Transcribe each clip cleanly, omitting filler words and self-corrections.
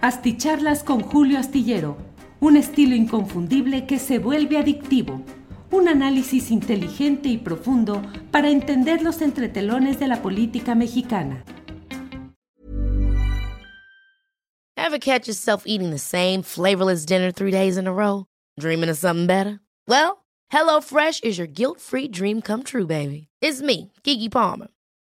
Asticharlas con Julio Astillero, un estilo inconfundible que se vuelve adictivo, un análisis inteligente y profundo para entender los entretelones de la política mexicana. Ever catch yourself eating the same flavorless dinner 3 days in a row? Dreaming of something better? Well, HelloFresh is your guilt-free dream come true, baby. It's me, Keke Palmer.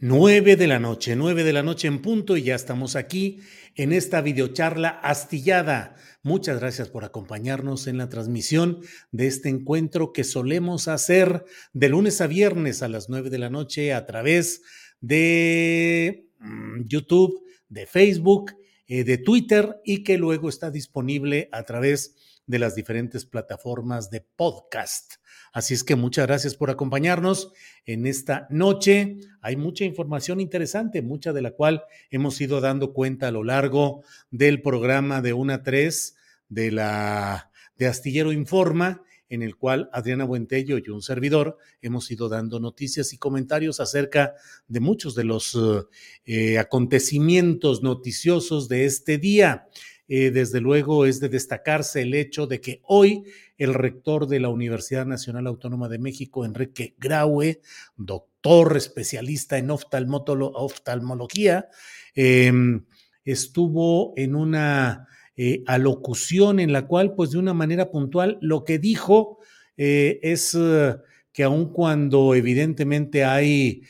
9:00 p.m. en punto, y ya estamos aquí en esta videocharla astillada. Muchas gracias por acompañarnos en la transmisión de este encuentro que solemos hacer de lunes a viernes a las 9:00 p.m. a través de YouTube, de Facebook, de Twitter, y que luego está disponible a través de las diferentes plataformas de podcast. Así es que muchas gracias por acompañarnos en esta noche. Hay mucha información interesante, mucha de la cual hemos ido dando cuenta a lo largo del programa de 1 a 3 de Astillero Informa, en el cual Adriana Buentello y un servidor hemos ido dando noticias y comentarios acerca de muchos de los acontecimientos noticiosos de este día. Desde luego es de destacarse el hecho de que hoy el rector de la Universidad Nacional Autónoma de México, Enrique Graue, doctor especialista en oftalmología, estuvo en una alocución en la cual, pues de una manera puntual, lo que dijo es que aun cuando evidentemente hay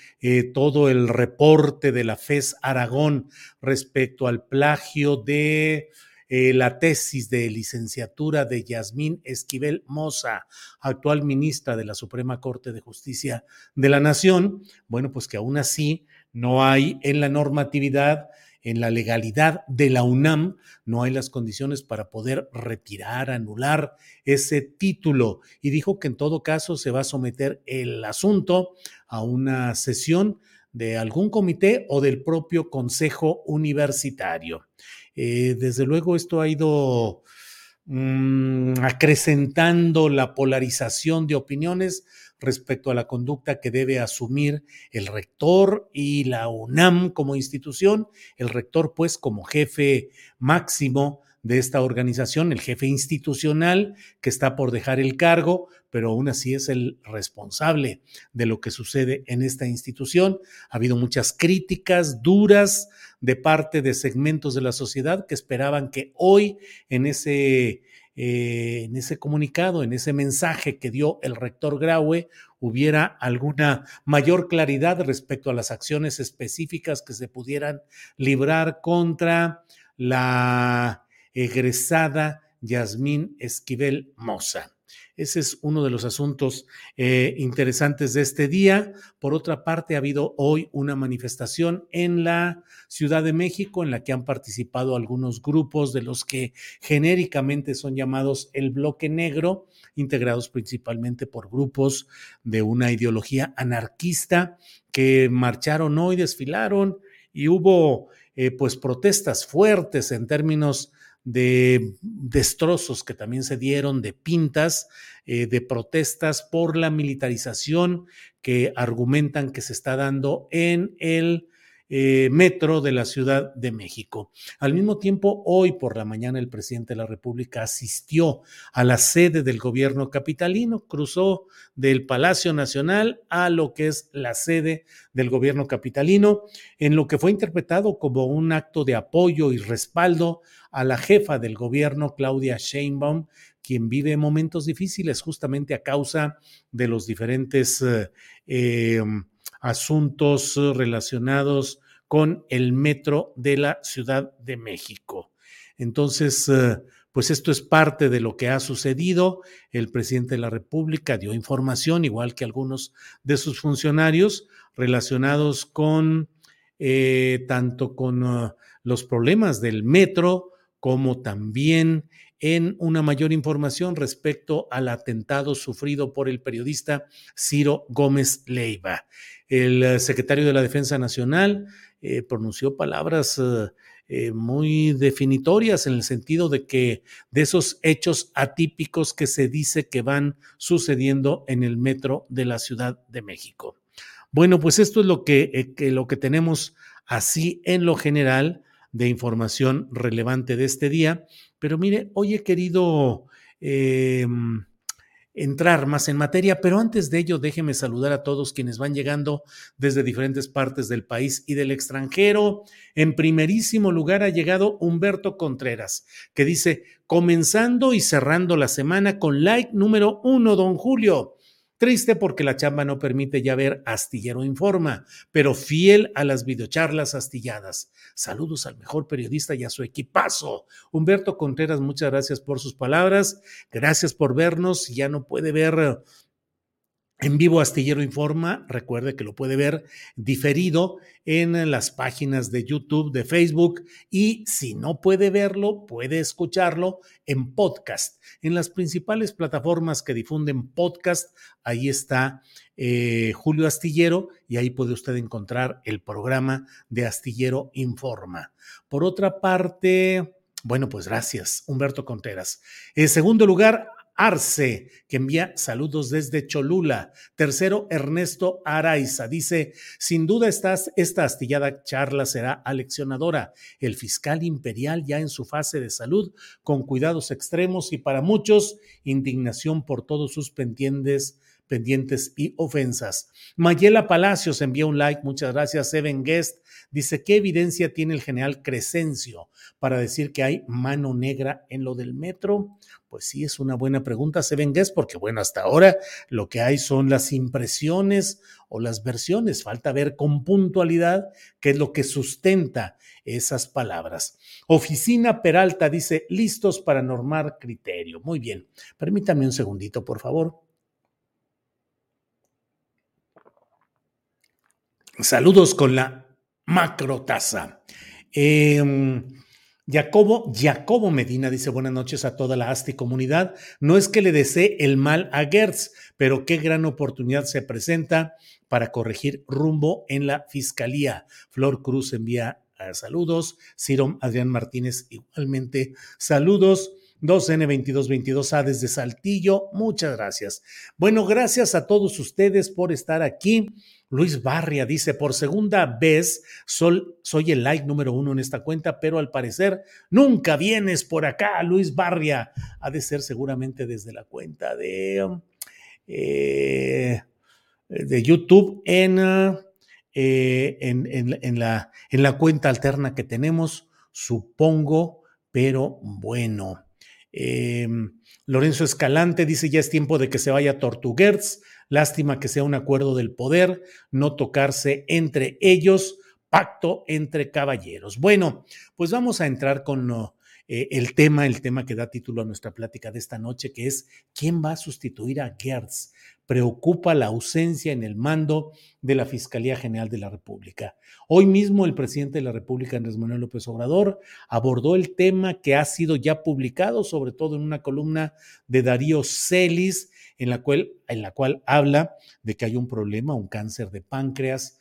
todo el reporte de la FES Aragón respecto al plagio de la tesis de licenciatura de Yasmín Esquivel Moza, actual ministra de la Suprema Corte de Justicia de la Nación, bueno, pues que aún así no hay en la normatividad, en la legalidad de la UNAM, no hay las condiciones para poder retirar, anular ese título. Y dijo que en todo caso se va a someter el asunto a una sesión de algún comité o del propio Consejo Universitario. Desde luego esto ha ido acrecentando la polarización de opiniones respecto a la conducta que debe asumir el rector y la UNAM como institución, el rector pues como jefe máximo de esta organización, el jefe institucional que está por dejar el cargo, pero aún así es el responsable de lo que sucede en esta institución. Ha habido muchas críticas duras de parte de segmentos de la sociedad que esperaban que hoy en ese comunicado, en ese mensaje que dio el rector Graue, hubiera alguna mayor claridad respecto a las acciones específicas que se pudieran librar contra la egresada Yasmín Esquivel Moza. Ese es uno de los asuntos interesantes de este día. Por otra parte, ha habido hoy una manifestación en la Ciudad de México en la que han participado algunos grupos de los que genéricamente son llamados el Bloque Negro, integrados principalmente por grupos de una ideología anarquista que marcharon hoy, desfilaron y hubo pues protestas fuertes en términos de destrozos que también se dieron, de pintas, de protestas por la militarización que argumentan que se está dando en el metro de la Ciudad de México. Al mismo tiempo, hoy por la mañana el presidente de la República asistió a la sede del gobierno capitalino, cruzó del Palacio Nacional a lo que es la sede del gobierno capitalino, en lo que fue interpretado como un acto de apoyo y respaldo a la jefa del gobierno, Claudia Sheinbaum, quien vive momentos difíciles justamente a causa de los diferentes asuntos relacionados con el metro de la Ciudad de México. Entonces, pues esto es parte de lo que ha sucedido. El presidente de la República dio información, igual que algunos de sus funcionarios, relacionados con tanto con los problemas del metro como también en una mayor información respecto al atentado sufrido por el periodista Ciro Gómez Leyva. El secretario de la Defensa Nacional pronunció palabras muy definitorias en el sentido de que de esos hechos atípicos que se dice que van sucediendo en el metro de la Ciudad de México. Bueno, pues esto es lo que tenemos así en lo general de información relevante de este día. Pero mire, hoy he querido entrar más en materia, pero antes de ello déjeme saludar a todos quienes van llegando desde diferentes partes del país y del extranjero. En primerísimo lugar ha llegado Humberto Contreras, que dice, comenzando y cerrando la semana con like número 1, don Julio. Triste porque la chamba no permite ya ver Astillero Informa, pero fiel a las videocharlas astilladas. Saludos al mejor periodista y a su equipazo. Humberto Contreras, muchas gracias por sus palabras. Gracias por vernos. Si ya no puede ver en vivo Astillero Informa, recuerde que lo puede ver diferido en las páginas de YouTube, de Facebook, y si no puede verlo, puede escucharlo en podcast. En las principales plataformas que difunden podcast, ahí está Julio Astillero y ahí puede usted encontrar el programa de Astillero Informa. Por otra parte, bueno, pues gracias, Humberto Contreras. En segundo lugar, Arce, que envía saludos desde Cholula. Tercero, Ernesto Araiza, dice, sin duda esta astillada charla será aleccionadora. El fiscal imperial ya en su fase de salud, con cuidados extremos y para muchos, indignación por todos sus pendientes y ofensas. Mayela Palacios envía un like, muchas gracias. Seven Guest dice, ¿qué evidencia tiene el general Crescencio para decir que hay mano negra en lo del metro? Pues sí, es una buena pregunta, Seven Guest, porque bueno, hasta ahora lo que hay son las impresiones o las versiones. Falta ver con puntualidad qué es lo que sustenta esas palabras. Oficina Peralta dice, listos para normar criterio. Muy bien, permítame un segundito, por favor. Saludos con la macrotaza. Jacobo Medina dice, buenas noches a toda la ASTI comunidad. No es que le desee el mal a Gertz, pero qué gran oportunidad se presenta para corregir rumbo en la fiscalía. Flor Cruz envía saludos. Ciro Adrián Martínez igualmente saludos. 2N2222A desde Saltillo, muchas gracias. Bueno, gracias a todos ustedes por estar aquí. Luis Barria dice, por segunda vez soy el like número 1 en esta cuenta, pero al parecer nunca vienes por acá, Luis Barria. Ha de ser seguramente desde la cuenta de YouTube en la cuenta alterna que tenemos, supongo, pero bueno. Lorenzo Escalante dice, ya es tiempo de que se vaya Tortuguerz, lástima que sea un acuerdo del poder, no tocarse entre ellos, pacto entre caballeros. Bueno, pues vamos a entrar con el tema que da título a nuestra plática de esta noche, que es ¿quién va a sustituir a Gertz? Preocupa la ausencia en el mando de la Fiscalía General de la República. Hoy mismo el presidente de la República, Andrés Manuel López Obrador, abordó el tema que ha sido ya publicado, sobre todo en una columna de Darío Celis, en la cual habla de que hay un problema, un cáncer de páncreas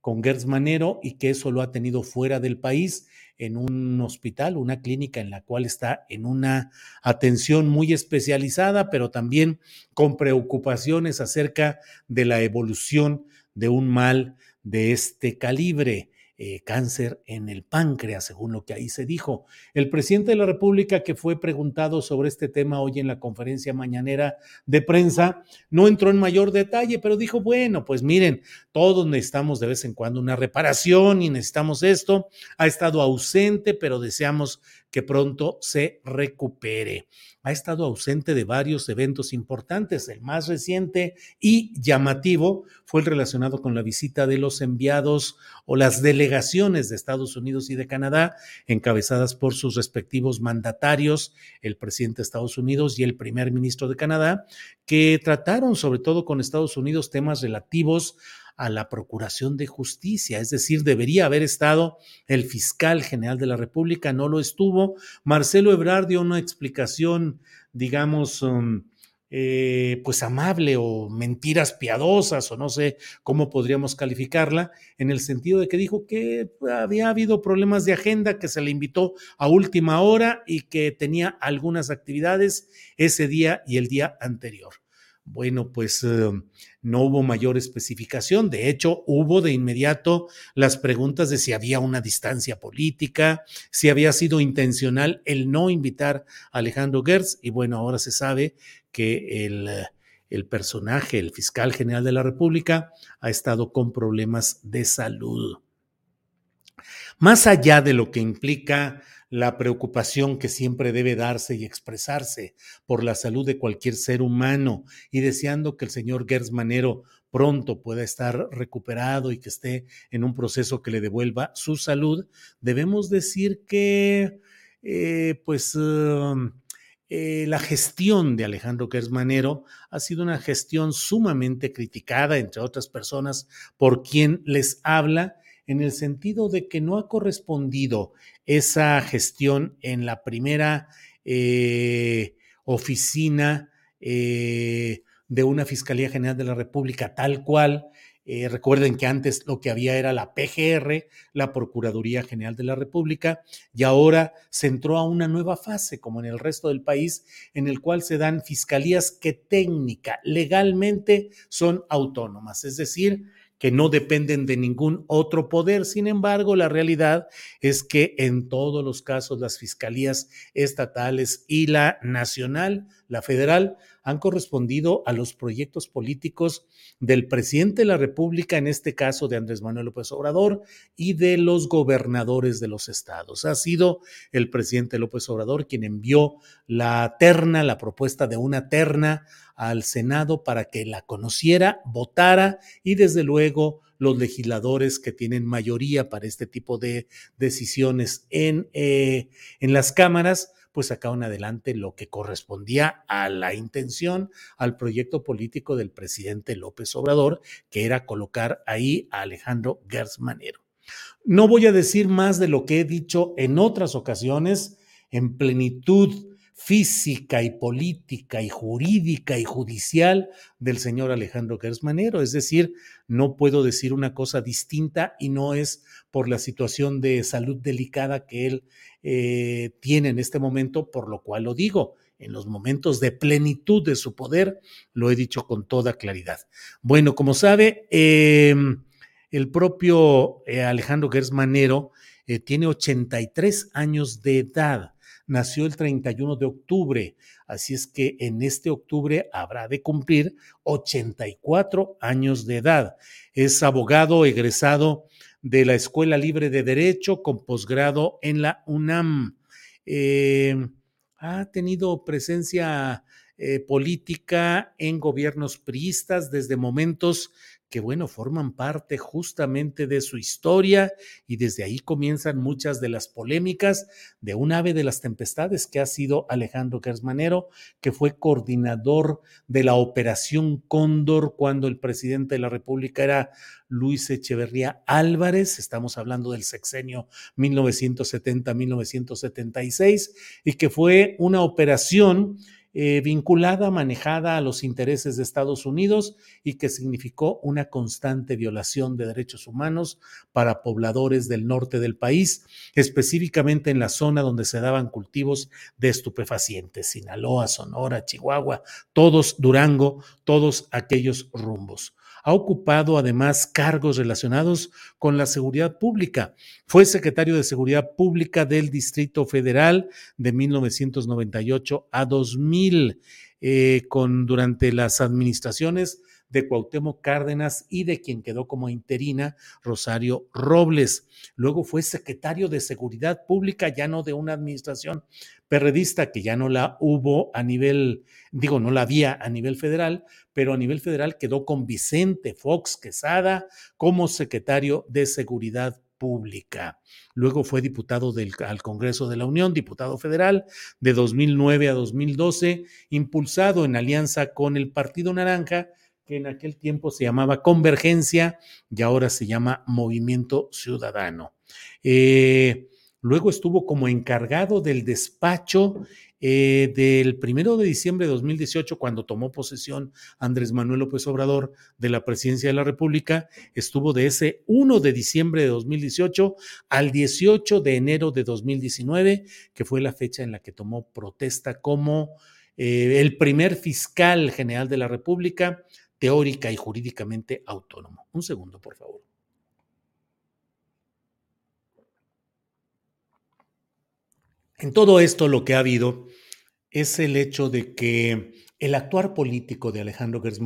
con Gertz Manero y que eso lo ha tenido fuera del país, en un hospital, una clínica en la cual está en una atención muy especializada, pero también con preocupaciones acerca de la evolución de un mal de este calibre, cáncer en el páncreas, según lo que ahí se dijo. El presidente de la República, que fue preguntado sobre este tema hoy en la conferencia mañanera de prensa, no entró en mayor detalle, pero dijo, bueno, pues miren, todos necesitamos de vez en cuando una reparación y necesitamos esto. Ha estado ausente, pero deseamos que pronto se recupere. Ha estado ausente de varios eventos importantes. El más reciente y llamativo fue el relacionado con la visita de los enviados o las delegaciones de Estados Unidos y de Canadá, encabezadas por sus respectivos mandatarios, el presidente de Estados Unidos y el primer ministro de Canadá, que trataron sobre todo con Estados Unidos temas relativos a la procuración de justicia, es decir, debería haber estado el fiscal general de la República, no lo estuvo. Marcelo Ebrard dio una explicación, digamos, pues amable o mentiras piadosas o no sé cómo podríamos calificarla, en el sentido de que dijo que había habido problemas de agenda, que se le invitó a última hora y que tenía algunas actividades ese día y el día anterior. Bueno, pues no hubo mayor especificación. De hecho, hubo de inmediato las preguntas de si había una distancia política, si había sido intencional el no invitar a Alejandro Gertz. Y bueno, ahora se sabe que el personaje, el fiscal general de la República, ha estado con problemas de salud. Más allá de lo que implica la preocupación que siempre debe darse y expresarse por la salud de cualquier ser humano, y deseando que el señor Gertz Manero pronto pueda estar recuperado y que esté en un proceso que le devuelva su salud, debemos decir que la gestión de Alejandro Gertz Manero ha sido una gestión sumamente criticada, entre otras personas, por quien les habla, en el sentido de que no ha correspondido esa gestión en la primera oficina de una Fiscalía General de la República tal cual. Recuerden que antes lo que había era la PGR, la Procuraduría General de la República, y ahora se entró a una nueva fase, como en el resto del país, en el cual se dan fiscalías que técnica, legalmente son autónomas, es decir, que no dependen de ningún otro poder. Sin embargo, la realidad es que en todos los casos las fiscalías estatales y la nacional, la federal, han correspondido a los proyectos políticos del presidente de la República, en este caso de Andrés Manuel López Obrador, y de los gobernadores de los estados. Ha sido el presidente López Obrador quien envió la terna, la propuesta de una terna al Senado para que la conociera, votara, y desde luego los legisladores que tienen mayoría para este tipo de decisiones en las cámaras, pues sacaron adelante lo que correspondía a la intención, al proyecto político del presidente López Obrador, que era colocar ahí a Alejandro Gertz Manero. No voy a decir más de lo que he dicho en otras ocasiones, en plenitud física y política y jurídica y judicial del señor Alejandro Gertz Manero, es decir, no puedo decir una cosa distinta, y no es por la situación de salud delicada que él tiene en este momento, por lo cual lo digo. En los momentos de plenitud de su poder lo he dicho con toda claridad. Bueno, como sabe, el propio Alejandro Gertz Manero tiene 83 años de edad. Nació el 31 de octubre, así es que en este octubre habrá de cumplir 84 años de edad. Es abogado egresado de la Escuela Libre de Derecho con posgrado en la UNAM. Ha tenido presencia política en gobiernos priistas desde momentos que, bueno, forman parte justamente de su historia, y desde ahí comienzan muchas de las polémicas de un ave de las tempestades que ha sido Alejandro Gertz Manero, que fue coordinador de la Operación Cóndor cuando el presidente de la República era Luis Echeverría Álvarez. Estamos hablando del sexenio 1970-1976, y que fue una operación vinculada, manejada a los intereses de Estados Unidos, y que significó una constante violación de derechos humanos para pobladores del norte del país, específicamente en la zona donde se daban cultivos de estupefacientes: Sinaloa, Sonora, Chihuahua, todos, Durango, todos aquellos rumbos. Ha ocupado además cargos relacionados con la seguridad pública. Fue secretario de Seguridad Pública del Distrito Federal de 1998 a 2000, durante las administraciones de Cuauhtémoc Cárdenas y de quien quedó como interina, Rosario Robles. Luego fue secretario de Seguridad Pública, ya no de una administración perredista, que ya no la hubo a nivel, no la había a nivel federal, pero a nivel federal quedó con Vicente Fox Quesada como secretario de Seguridad Pública. Luego fue diputado al Congreso de la Unión, diputado federal de 2009 a 2012, impulsado en alianza con el Partido Naranja, que en aquel tiempo se llamaba Convergencia y ahora se llama Movimiento Ciudadano. Luego estuvo como encargado del despacho del 1 de diciembre de 2018, cuando tomó posesión Andrés Manuel López Obrador de la presidencia de la República. Estuvo de ese 1 de diciembre de 2018 al 18 de enero de 2019, que fue la fecha en la que tomó protesta como el primer fiscal general de la República, teórica y jurídicamente autónomo. Un segundo, por favor. En todo esto lo que ha habido es el hecho de que el actuar político de Alejandro Gertz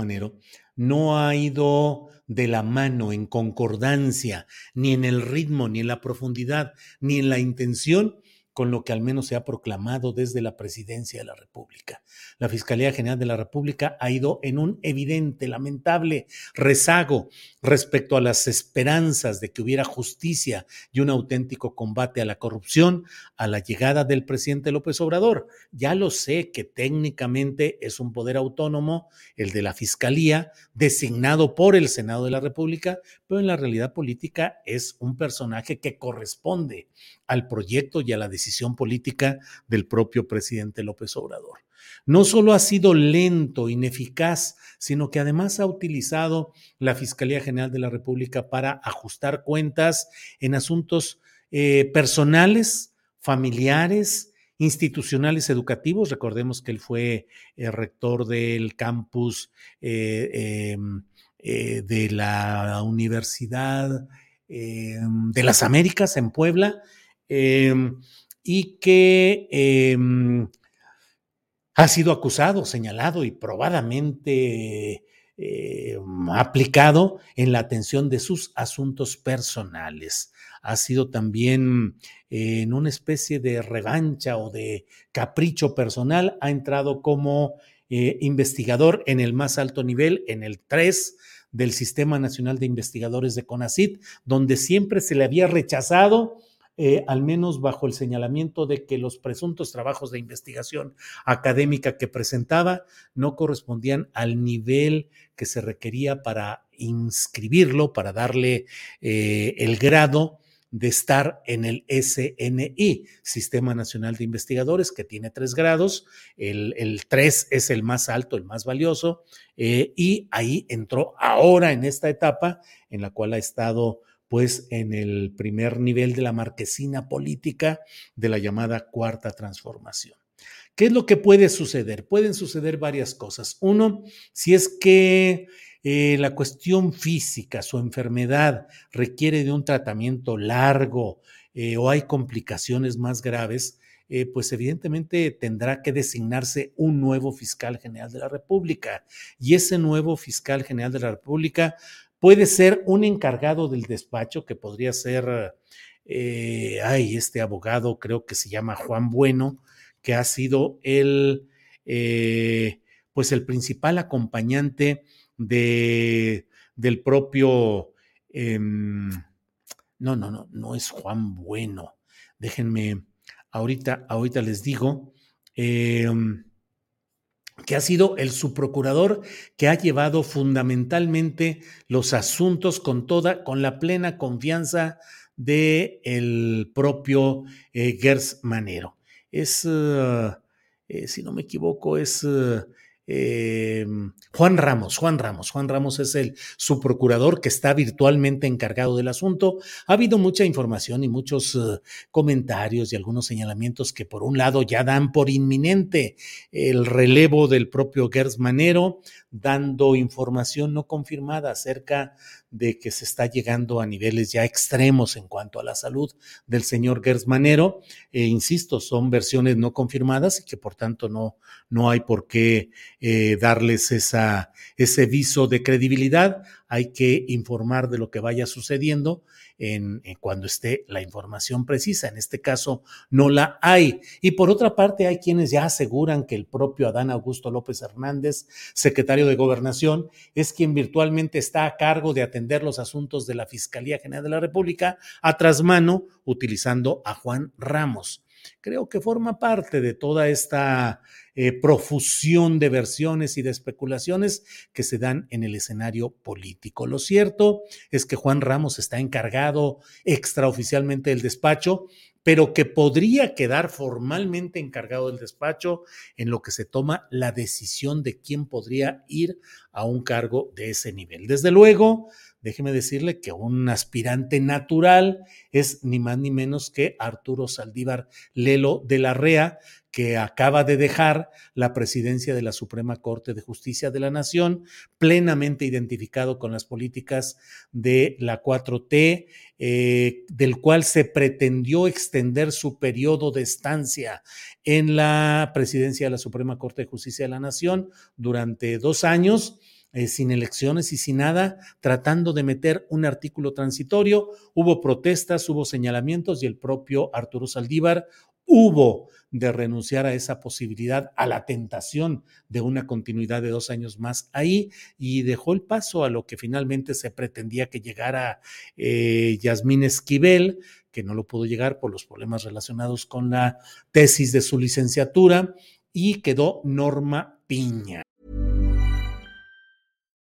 no ha ido de la mano, en concordancia, ni en el ritmo, ni en la profundidad, ni en la intención con lo que al menos se ha proclamado desde la presidencia de la República. La Fiscalía General de la República ha ido en un evidente, lamentable rezago respecto a las esperanzas de que hubiera justicia y un auténtico combate a la corrupción a la llegada del presidente López Obrador. Ya lo sé que técnicamente es un poder autónomo, el de la Fiscalía, designado por el Senado de la República, pero en la realidad política es un personaje que corresponde al proyecto y a la decisión política del propio presidente López Obrador. No solo ha sido lento, ineficaz, sino que además ha utilizado la Fiscalía General de la República para ajustar cuentas en asuntos personales, familiares, institucionales, educativos. Recordemos que él fue rector del campus de la Universidad de las Américas en Puebla, y que ha sido acusado, señalado y probadamente aplicado en la atención de sus asuntos personales. Ha sido también en una especie de revancha o de capricho personal, ha entrado como investigador en el más alto nivel, en el 3 del Sistema Nacional de Investigadores de CONACYT, donde siempre se le había rechazado, al menos bajo el señalamiento de que los presuntos trabajos de investigación académica que presentaba no correspondían al nivel que se requería para inscribirlo, para darle el grado de estar en el SNI, Sistema Nacional de Investigadores, que tiene 3 grados, el 3 es el más alto, el más valioso, y ahí entró ahora en esta etapa en la cual ha estado pues en el primer nivel de la marquesina política de la llamada Cuarta Transformación. ¿Qué es lo que puede suceder? Pueden suceder varias cosas. Uno, si es que la cuestión física, su enfermedad, requiere de un tratamiento largo o hay complicaciones más graves, pues evidentemente tendrá que designarse un nuevo fiscal general de la República. Y ese nuevo fiscal general de la República puede ser un encargado del despacho, que podría ser, este abogado, creo que se llama Juan Bueno, que ha sido el principal acompañante del propio, no es Juan Bueno, déjenme, ahorita les digo, que ha sido el subprocurador que ha llevado fundamentalmente los asuntos con la plena confianza del propio Gertz Manero. Es, si no me equivoco, es Juan Ramos es el subprocurador que está virtualmente encargado del asunto. Ha habido mucha información y muchos comentarios y algunos señalamientos que por un lado ya dan por inminente el relevo del propio Gertz Manero, dando información no confirmada acerca de que se está llegando a niveles ya extremos en cuanto a la salud del señor Gertz Manero. Insisto, son versiones no confirmadas y que por tanto no hay por qué darles ese viso de credibilidad. Hay que informar de lo que vaya sucediendo cuando esté la información precisa. En este caso no la hay. Y por otra parte hay quienes ya aseguran que el propio Adán Augusto López Hernández, secretario de Gobernación, es quien virtualmente está a cargo de atender los asuntos de la Fiscalía General de la República a trasmano, utilizando a Juan Ramos. Creo que forma parte de toda esta profusión de versiones y de especulaciones que se dan en el escenario político. Lo cierto es que Juan Ramos está encargado extraoficialmente del despacho, pero que podría quedar formalmente encargado del despacho en lo que se toma la decisión de quién podría ir a un cargo de ese nivel. Desde luego, déjeme decirle que un aspirante natural es ni más ni menos que Arturo Saldívar Lelo de la Rea, que acaba de dejar la presidencia de la Suprema Corte de Justicia de la Nación, plenamente identificado con las políticas de la 4T, del cual se pretendió extender su periodo de estancia en la presidencia de la Suprema Corte de Justicia de la Nación durante 2 años, sin elecciones y sin nada, tratando de meter un artículo transitorio. Hubo protestas, hubo señalamientos y el propio Arturo Saldívar hubo de renunciar a esa posibilidad, a la tentación de una continuidad de 2 años más ahí, y dejó el paso a lo que finalmente se pretendía que llegara Yasmín Esquivel, que no lo pudo llegar por los problemas relacionados con la tesis de su licenciatura, y quedó Norma Piña.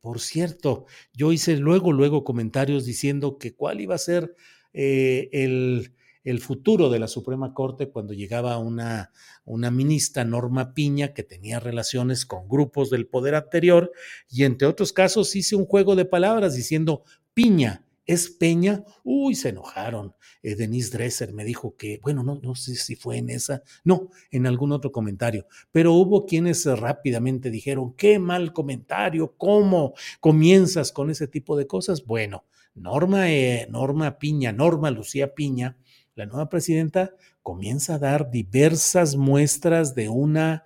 Por cierto, yo hice luego comentarios diciendo que cuál iba a ser el futuro de la Suprema Corte cuando llegaba una ministra, Norma Piña, que tenía relaciones con grupos del poder anterior, y entre otros casos hice un juego de palabras diciendo Piña. ¿Es Peña? Uy, se enojaron. Denise Dresser me dijo que, bueno, no sé si fue en esa, no, en algún otro comentario, pero hubo quienes rápidamente dijeron, qué mal comentario, ¿cómo comienzas con ese tipo de cosas? Bueno, Norma Lucía Piña, la nueva presidenta, comienza a dar diversas muestras de una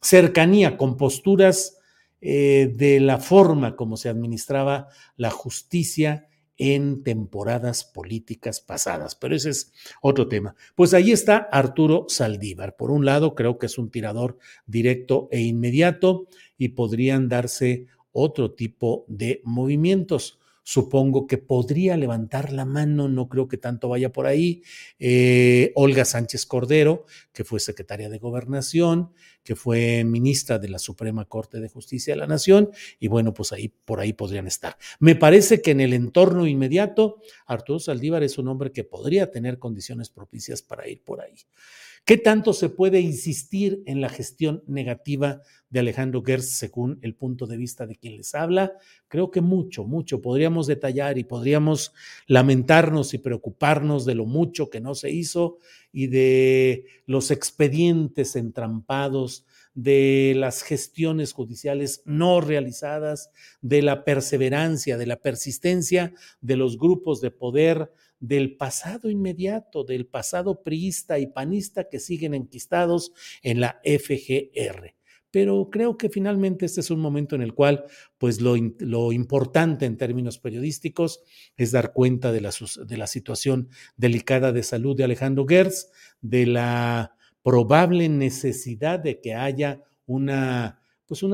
cercanía con posturas de la forma como se administraba la justicia en temporadas políticas pasadas, pero ese es otro tema. Pues ahí está Arturo Saldívar. Por un lado, creo que es un tirador directo e inmediato y podrían darse otro tipo de movimientos. Supongo que podría levantar la mano, no creo que tanto vaya por ahí, Olga Sánchez Cordero, que fue secretaria de Gobernación, que fue ministra de la Suprema Corte de Justicia de la Nación, y bueno, pues ahí por ahí podrían estar. Me parece que en el entorno inmediato, Arturo Saldívar es un hombre que podría tener condiciones propicias para ir por ahí. ¿Qué tanto se puede insistir en la gestión negativa de Alejandro Gertz según el punto de vista de quien les habla? Creo que mucho, mucho. Podríamos detallar y podríamos lamentarnos y preocuparnos de lo mucho que no se hizo y de los expedientes entrampados, de las gestiones judiciales no realizadas, de la perseverancia, de la persistencia de los grupos de poder del pasado inmediato, del pasado priista y panista que siguen enquistados en la FGR. Pero creo que finalmente este es un momento en el cual pues lo importante en términos periodísticos es dar cuenta de la situación delicada de salud de Alejandro Gertz, de la probable necesidad de que haya una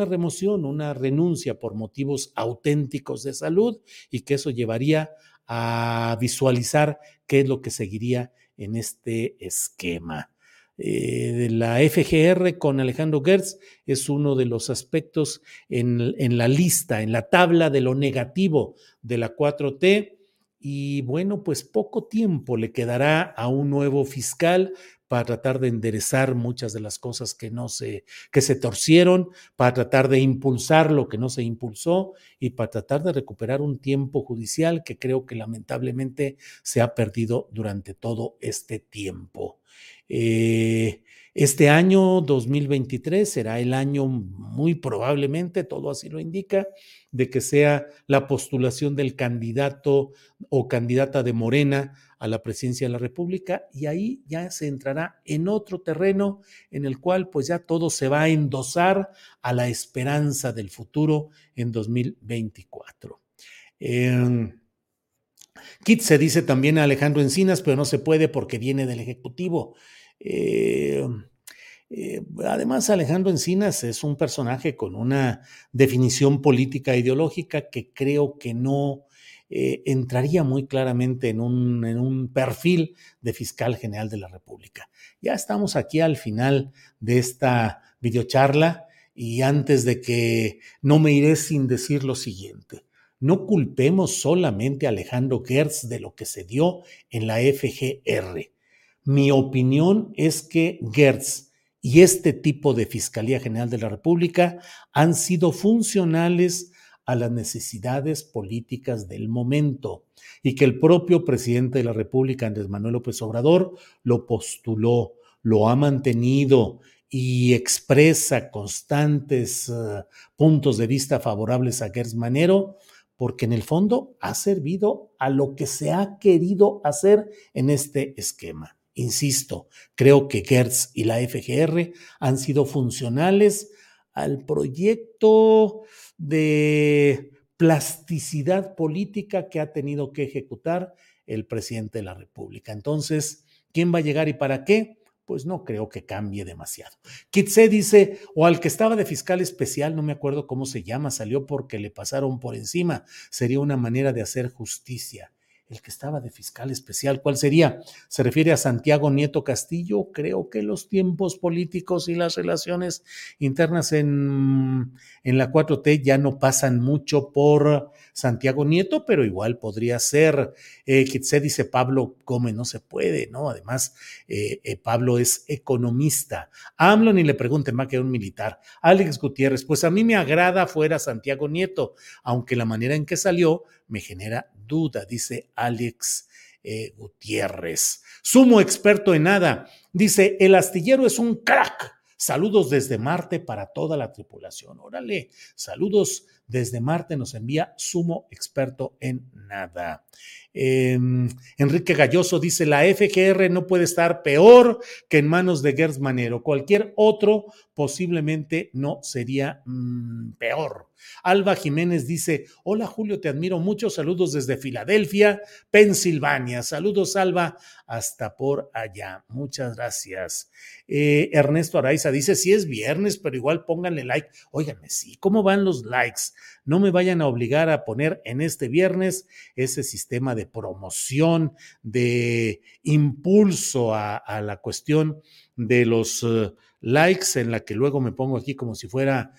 remoción, una renuncia por motivos auténticos de salud y que eso llevaría a visualizar qué es lo que seguiría en este esquema. La FGR con Alejandro Gertz es uno de los aspectos en la lista, en la tabla de lo negativo de la 4T y bueno, pues poco tiempo le quedará a un nuevo fiscal para tratar de enderezar muchas de las cosas que se torcieron, para tratar de impulsar lo que no se impulsó y para tratar de recuperar un tiempo judicial que creo que lamentablemente se ha perdido durante todo este tiempo. Este año 2023 será el año muy probablemente, todo así lo indica, de que sea la postulación del candidato o candidata de Morena a la presidencia de la República y ahí ya se entrará en otro terreno en el cual pues ya todo se va a endosar a la esperanza del futuro en 2024. Keith se dice también a Alejandro Encinas, pero no se puede porque viene del Ejecutivo. Además, Alejandro Encinas es un personaje con una definición política e ideológica que creo que no entraría muy claramente en un perfil de fiscal general de la República. Ya estamos aquí al final de esta videocharla y antes de que no me iré sin decir lo siguiente. No culpemos solamente a Alejandro Gertz de lo que se dio en la FGR. Mi opinión es que Gertz y este tipo de Fiscalía General de la República han sido funcionales a las necesidades políticas del momento y que el propio presidente de la República, Andrés Manuel López Obrador, lo postuló, lo ha mantenido y expresa constantes puntos de vista favorables a Gertz Manero, porque en el fondo ha servido a lo que se ha querido hacer en este esquema. Insisto, creo que Gertz y la FGR han sido funcionales al proyecto de plasticidad política que ha tenido que ejecutar el presidente de la República. Entonces, ¿quién va a llegar y para qué? Pues no creo que cambie demasiado. Quince dice, o al que estaba de fiscal especial, no me acuerdo cómo se llama, salió porque le pasaron por encima. Sería una manera de hacer justicia. El que estaba de fiscal especial, ¿cuál sería? ¿Se refiere a Santiago Nieto Castillo? Creo que los tiempos políticos y las relaciones internas en la 4T ya no pasan mucho por Santiago Nieto, pero igual podría ser. Se dice Pablo Gómez, no se puede, ¿no? Además, Pablo es economista. AMLO ni le pregunten más que un militar. Alex Gutiérrez, pues a mí me agrada fuera Santiago Nieto, aunque la manera en que salió me genera duda, dice Alex Gutiérrez. Sumo experto en nada, dice, el astillero es un crack. Saludos desde Marte para toda la tripulación. Órale, saludos desde Marte nos envía Sumo Experto en Nada. Enrique Galloso dice, la FGR no puede estar peor que en manos de Gertz Manero. Cualquier otro posiblemente no sería peor. Alba Jiménez dice, hola Julio, te admiro mucho. Saludos desde Filadelfia, Pensilvania. Saludos, Alba, hasta por allá. Muchas gracias. Ernesto Araiza dice, sí es viernes, pero igual pónganle like. Óiganme, sí, ¿cómo van los likes? No me vayan a obligar a poner en este viernes ese sistema de promoción, de impulso a la cuestión de los likes, en la que luego me pongo aquí como si fuera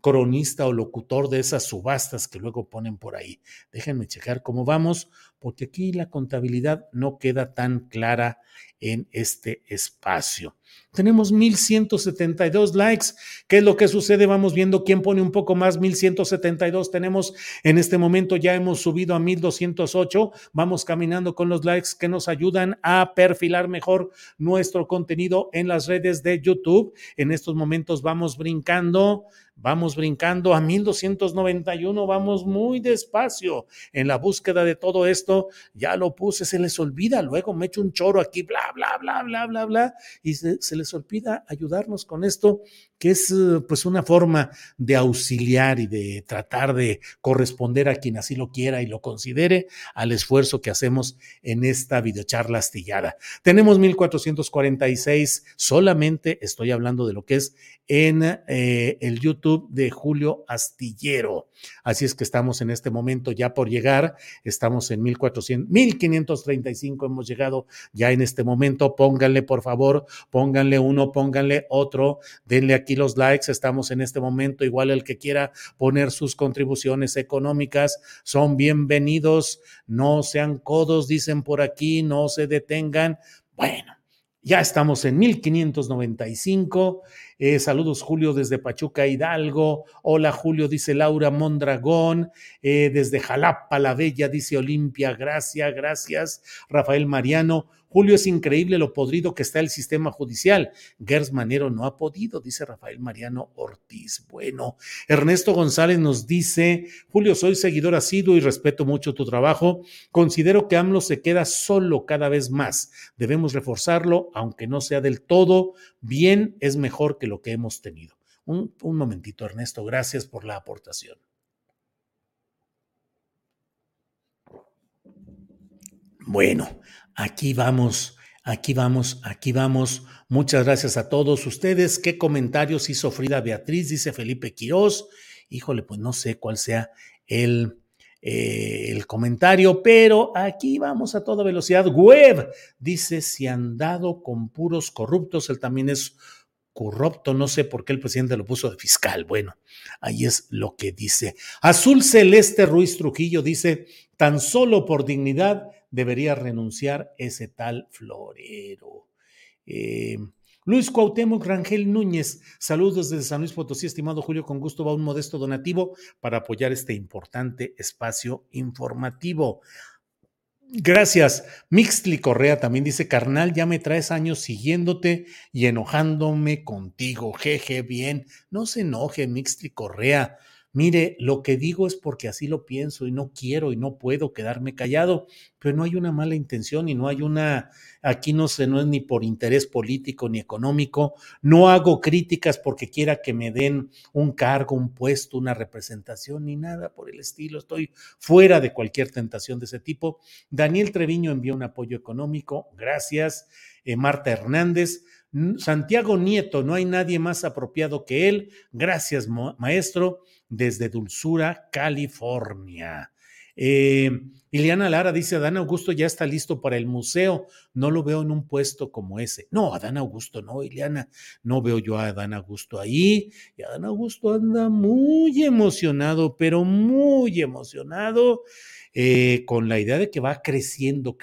cronista o locutor de esas subastas que luego ponen por ahí. Déjenme checar cómo vamos, porque aquí la contabilidad no queda tan clara en este espacio. Tenemos 1,172 likes. ¿Qué es lo que sucede? Vamos viendo quién pone un poco más. 1,172 tenemos en este momento, ya hemos subido a 1,208. Vamos caminando con los likes que nos ayudan a perfilar mejor nuestro contenido en las redes de YouTube. En estos momentos vamos brincando a 1,291. Vamos muy despacio en la búsqueda de todo esto. Ya lo puse, se les olvida, luego me echo un choro aquí, bla, bla, bla, bla, bla, bla, y se les olvida ayudarnos con esto, que es pues una forma de auxiliar y de tratar de corresponder a quien así lo quiera y lo considere al esfuerzo que hacemos en esta videocharla astillada. Tenemos 1,446, solamente estoy hablando de lo que es en el YouTube de Julio Astillero. Así es que estamos en este momento ya por llegar, estamos en 1,535, hemos llegado ya en este momento. Pónganle, por favor, pónganle uno, pónganle otro, denle aquí los likes. Estamos en este momento, igual el que quiera poner sus contribuciones económicas, son bienvenidos, no sean codos, dicen por aquí, no se detengan. Bueno, ya estamos en 1,595. Saludos, Julio, desde Pachuca, Hidalgo. Hola, Julio, dice Laura Mondragón. Desde Jalapa la Bella, dice Olimpia. Gracias, Rafael Mariano. Julio, es increíble lo podrido que está el sistema judicial. Gertz Manero no ha podido, dice Rafael Mariano Ortiz. Bueno, Ernesto González nos dice: Julio, soy seguidor asiduo y respeto mucho tu trabajo. Considero que AMLO se queda solo cada vez más. Debemos reforzarlo, aunque no sea del todo bien, es mejor que lo que hemos tenido. Un momentito, Ernesto, gracias por la aportación. Bueno, aquí vamos. Muchas gracias a todos ustedes. ¿Qué comentarios hizo Frida Beatriz? Dice Felipe Quirós. Híjole, pues no sé cuál sea el comentario, pero aquí vamos a toda velocidad. Web dice: si han dado con puros corruptos, él también es corrupto, no sé por qué el presidente lo puso de fiscal. Bueno, ahí es lo que dice. Azul Celeste Ruiz Trujillo dice: tan solo por dignidad debería renunciar ese tal florero. Luis Cuauhtémoc Rangel Núñez, saludos desde San Luis Potosí, estimado Julio, con gusto va un modesto donativo para apoyar este importante espacio informativo. Gracias. Mixtli Correa también dice: carnal, ya me traes años siguiéndote y enojándome contigo, jeje, bien. No se enoje, Mixtli Correa. Mire, lo que digo es porque así lo pienso y no quiero y no puedo quedarme callado, pero no hay una mala intención y no hay una, aquí no es ni por interés político ni económico. No hago críticas porque quiera que me den un cargo, un puesto, una representación ni nada por el estilo. Estoy fuera de cualquier tentación de ese tipo. Daniel Treviño envía un apoyo económico, gracias. Marta Hernández. Santiago Nieto, no hay nadie más apropiado que él. Gracias, maestro, desde Dulzura, California. Iliana Lara dice: Adán Augusto ya está listo para el museo, no lo veo en un puesto como ese. No, Adán Augusto no, Iliana, no veo yo a Adán Augusto ahí. Y Adán Augusto anda muy emocionado, pero muy emocionado, con la idea de que va creciendo,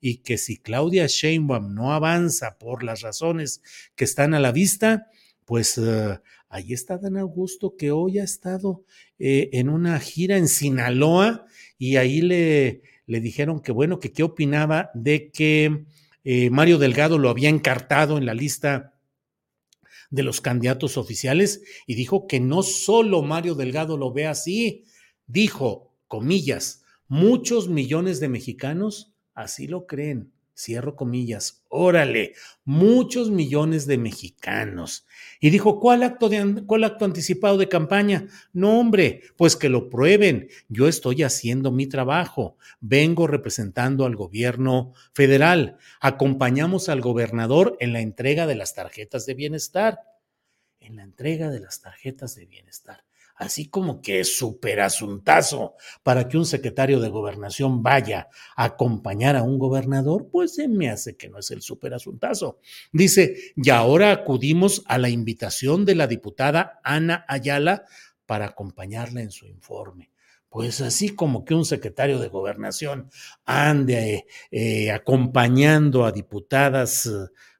y que si Claudia Sheinbaum no avanza por las razones que están a la vista, pues ahí está Adán Augusto, que hoy ha estado en una gira en Sinaloa, y ahí le dijeron que bueno, que qué opinaba de que Mario Delgado lo había encartado en la lista de los candidatos oficiales, y dijo que no solo Mario Delgado lo ve así, dijo, comillas, muchos millones de mexicanos así lo creen. Cierro comillas, órale, muchos millones de mexicanos. Y dijo: ¿cuál acto anticipado de campaña? No, hombre, pues que lo prueben. Yo estoy haciendo mi trabajo. Vengo representando al gobierno federal. Acompañamos al gobernador en la entrega de las tarjetas de bienestar. Así como que es súper asuntazo para que un secretario de gobernación vaya a acompañar a un gobernador, pues se me hace que no es el súper asuntazo. Dice: y ahora acudimos a la invitación de la diputada Ana Ayala para acompañarla en su informe. pues así como que un secretario de Gobernación ande acompañando a diputadas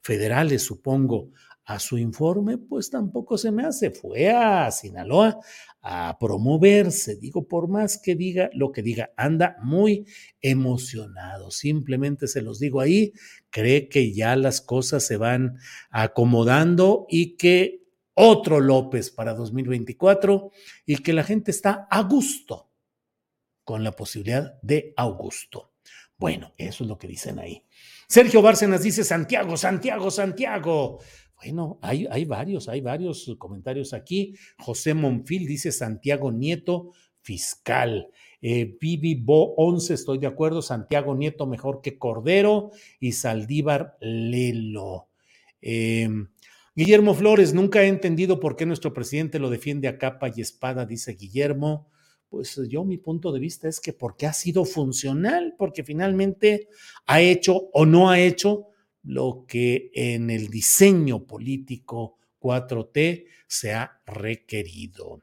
federales, supongo, a su informe, pues tampoco se me hace. Fue a Sinaloa a promoverse, digo, por más que diga lo que diga, anda muy emocionado. Simplemente se los digo ahí, cree que ya las cosas se van acomodando y que otro López para 2024 y que la gente está a gusto con la posibilidad de Augusto. Bueno, eso es lo que dicen ahí. Sergio Bárcenas dice: Santiago. Bueno, hay varios comentarios aquí. José Monfil dice: Santiago Nieto, fiscal. Vivi Bo 11, estoy de acuerdo. Santiago Nieto mejor que Cordero y Saldívar Lelo. Guillermo Flores, nunca he entendido por qué nuestro presidente lo defiende a capa y espada, dice Guillermo. Pues yo, mi punto de vista es que porque ha sido funcional, porque finalmente ha hecho o no ha hecho lo que en el diseño político 4T se ha requerido.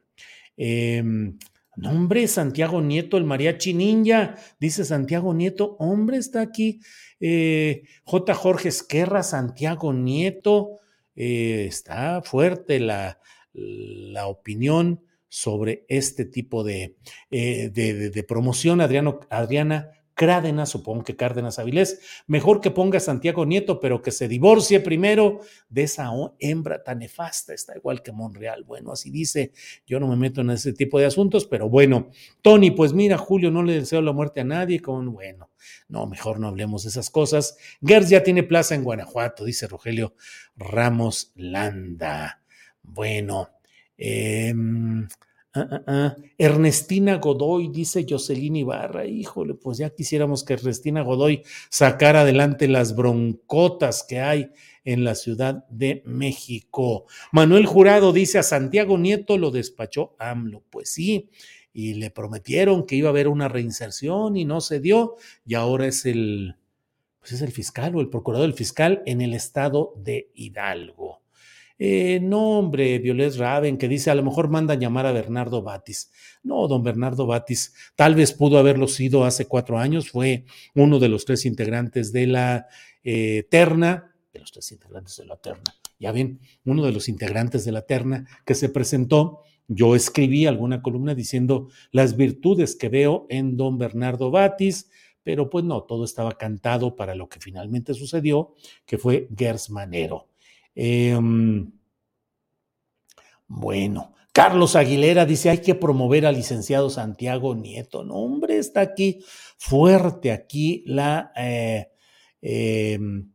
Nombre, Santiago Nieto, el mariachi ninja, dice Santiago Nieto, hombre, está aquí. J. Jorge Esquerra, Santiago Nieto, está fuerte la opinión sobre este tipo de promoción. Adriana Cárdenas, supongo que Cárdenas Avilés, mejor que ponga Santiago Nieto, pero que se divorcie primero de esa hembra tan nefasta, está igual que Monreal. Bueno, así dice, yo no me meto en ese tipo de asuntos, pero bueno. Tony, pues mira, Julio, no le deseo la muerte a nadie, bueno, no, mejor no hablemos de esas cosas. Gertz ya tiene plaza en Guanajuato, dice Rogelio Ramos Landa. Bueno, Ernestina Godoy, dice Jocelyn Ibarra. Híjole, pues ya quisiéramos que Ernestina Godoy sacara adelante las broncotas que hay en la Ciudad de México. Manuel Jurado dice: a Santiago Nieto lo despachó AMLO. Pues sí, y le prometieron que iba a haber una reinserción y no se dio, y ahora es el fiscal o el procurador del fiscal en el estado de Hidalgo. No, hombre, Violet Raven, que dice: a lo mejor mandan llamar a Bernardo Bátiz. No, don Bernardo Bátiz tal vez pudo haberlo sido hace 4 años, fue uno de los 3 integrantes de la terna, ya ven, uno de los integrantes de la terna que se presentó. Yo escribí alguna columna diciendo las virtudes que veo en don Bernardo Bátiz, pero pues no, todo estaba cantado para lo que finalmente sucedió, que fue Gertz Manero. Bueno, Carlos Aguilera dice: hay que promover al licenciado Santiago Nieto. No, hombre, está aquí fuerte aquí la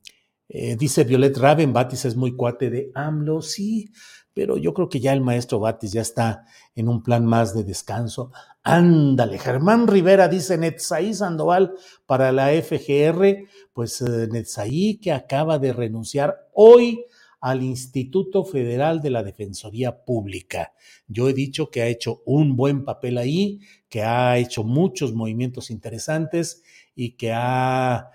dice Violet Raven, Bátiz es muy cuate de AMLO. Sí, pero yo creo que ya el maestro Bátiz ya está en un plan más de descanso. Ándale, Germán Rivera dice: Netzaí Sandoval para la FGR. Pues Netzaí, que acaba de renunciar hoy al Instituto Federal de la Defensoría Pública. Yo he dicho que ha hecho un buen papel ahí, que ha hecho muchos movimientos interesantes y que ha,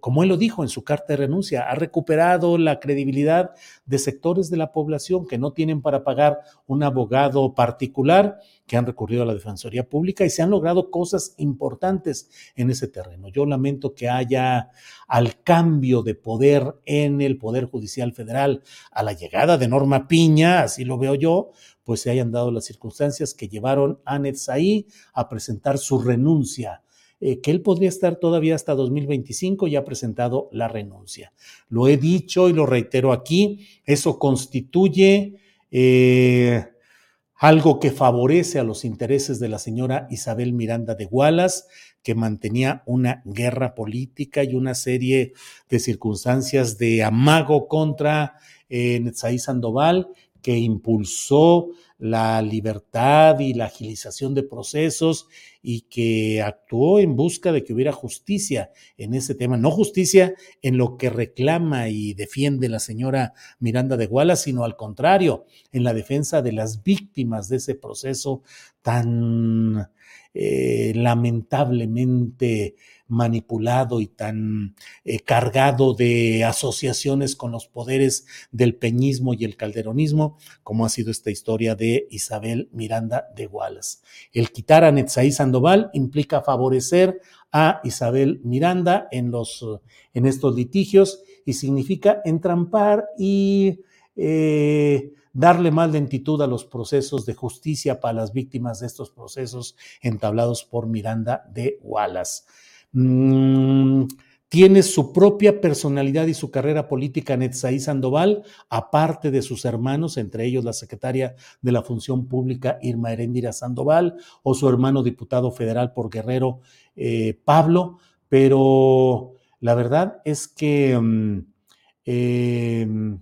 como él lo dijo en su carta de renuncia, ha recuperado la credibilidad de sectores de la población que no tienen para pagar un abogado particular, que han recurrido a la Defensoría Pública y se han logrado cosas importantes en ese terreno. Yo lamento que haya, al cambio de poder en el Poder Judicial Federal, a la llegada de Norma Piña, así lo veo yo, pues se hayan dado las circunstancias que llevaron a Netzaí a presentar su renuncia, que él podría estar todavía hasta 2025 y ha presentado la renuncia. Lo he dicho y lo reitero aquí, eso constituye algo que favorece a los intereses de la señora Isabel Miranda de Wallace, que mantenía una guerra política y una serie de circunstancias de amago contra Netzaí Sandoval, que impulsó la libertad y la agilización de procesos y que actuó en busca de que hubiera justicia en ese tema. No justicia en lo que reclama y defiende la señora Miranda de Wallace, sino al contrario, en la defensa de las víctimas de ese proceso tan lamentablemente manipulado y tan cargado de asociaciones con los poderes del peñismo y el calderonismo, como ha sido esta historia de Isabel Miranda de Wallace. El quitar a Netzahualcóyotl Sandoval implica favorecer a Isabel Miranda en estos litigios y significa entrampar y darle más lentitud a los procesos de justicia para las víctimas de estos procesos entablados por Miranda de Wallace. Tiene su propia personalidad y su carrera política Netzahualcóyotl Sandoval, aparte de sus hermanos, entre ellos la secretaria de la Función Pública Irma Heréndira Sandoval o su hermano diputado federal por Guerrero Pablo, pero la verdad es que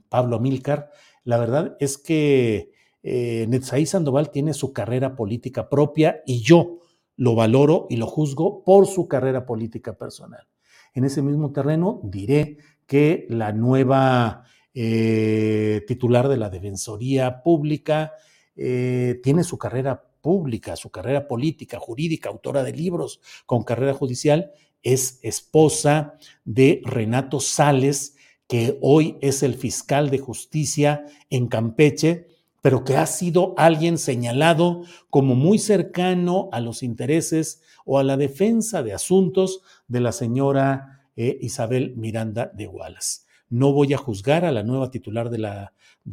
Pablo Amílcar, la verdad es que Netzahualcóyotl Sandoval tiene su carrera política propia y yo lo valoro y lo juzgo por su carrera política personal. En ese mismo terreno diré que la nueva titular de la Defensoría Pública tiene su carrera pública, su carrera política, jurídica, autora de libros con carrera judicial, es esposa de Renato Sales, que hoy es el fiscal de justicia en Campeche, pero que ha sido alguien señalado como muy cercano a los intereses o a la defensa de asuntos de la señora Isabel Miranda de Wallace. No voy a juzgar a la nueva titular de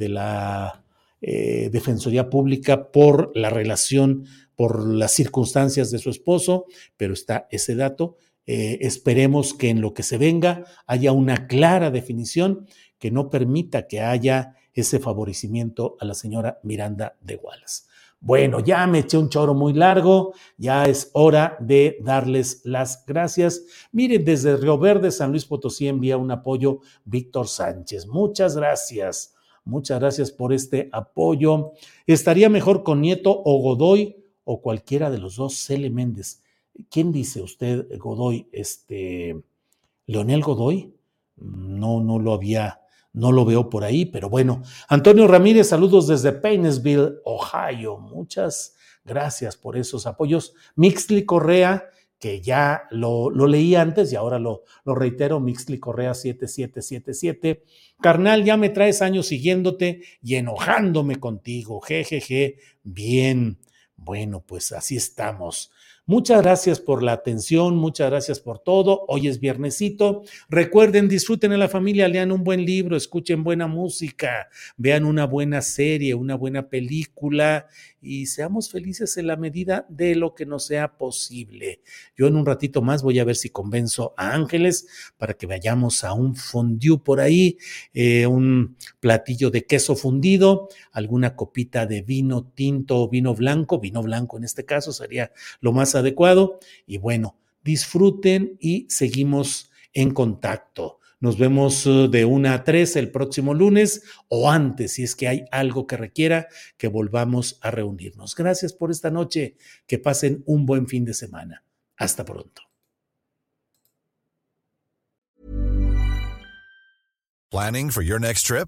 la Defensoría Pública por la relación, por las circunstancias de su esposo, pero está ese dato. Esperemos que en lo que se venga haya una clara definición que no permita que haya ese favorecimiento a la señora Miranda de Wallace. Bueno, ya me eché un choro muy largo, ya es hora de darles las gracias. Miren, desde Río Verde, San Luis Potosí, envía un apoyo Víctor Sánchez. Muchas gracias por este apoyo. Estaría mejor con Nieto o Godoy o cualquiera de los dos, Cele Méndez. ¿Quién dice usted, Godoy? ¿Leonel Godoy? No lo había... No lo veo por ahí, pero bueno. Antonio Ramírez, saludos desde Painesville, Ohio. Muchas gracias por esos apoyos. Mixtli Correa, que ya lo leí antes y ahora lo reitero, Mixtli Correa 7777. Carnal, ya me traes años siguiéndote y enojándome contigo. Jejeje, bien. Bueno, pues así estamos. Muchas gracias por la atención, muchas gracias por todo. Hoy es viernesito. Recuerden, disfruten a la familia, lean un buen libro, escuchen buena música, vean una buena serie, una buena película y seamos felices en la medida de lo que nos sea posible. Yo en un ratito más voy a ver si convenzo a Ángeles para que vayamos a un fondue por ahí, un platillo de queso fundido, alguna copita de vino tinto o vino blanco en este caso sería lo más adecuado y bueno, disfruten y seguimos en contacto. Nos vemos de 1 a 3 el próximo lunes o antes, si es que hay algo que requiera que volvamos a reunirnos. Gracias por esta noche, que pasen un buen fin de semana. Hasta pronto. Planning for your next trip?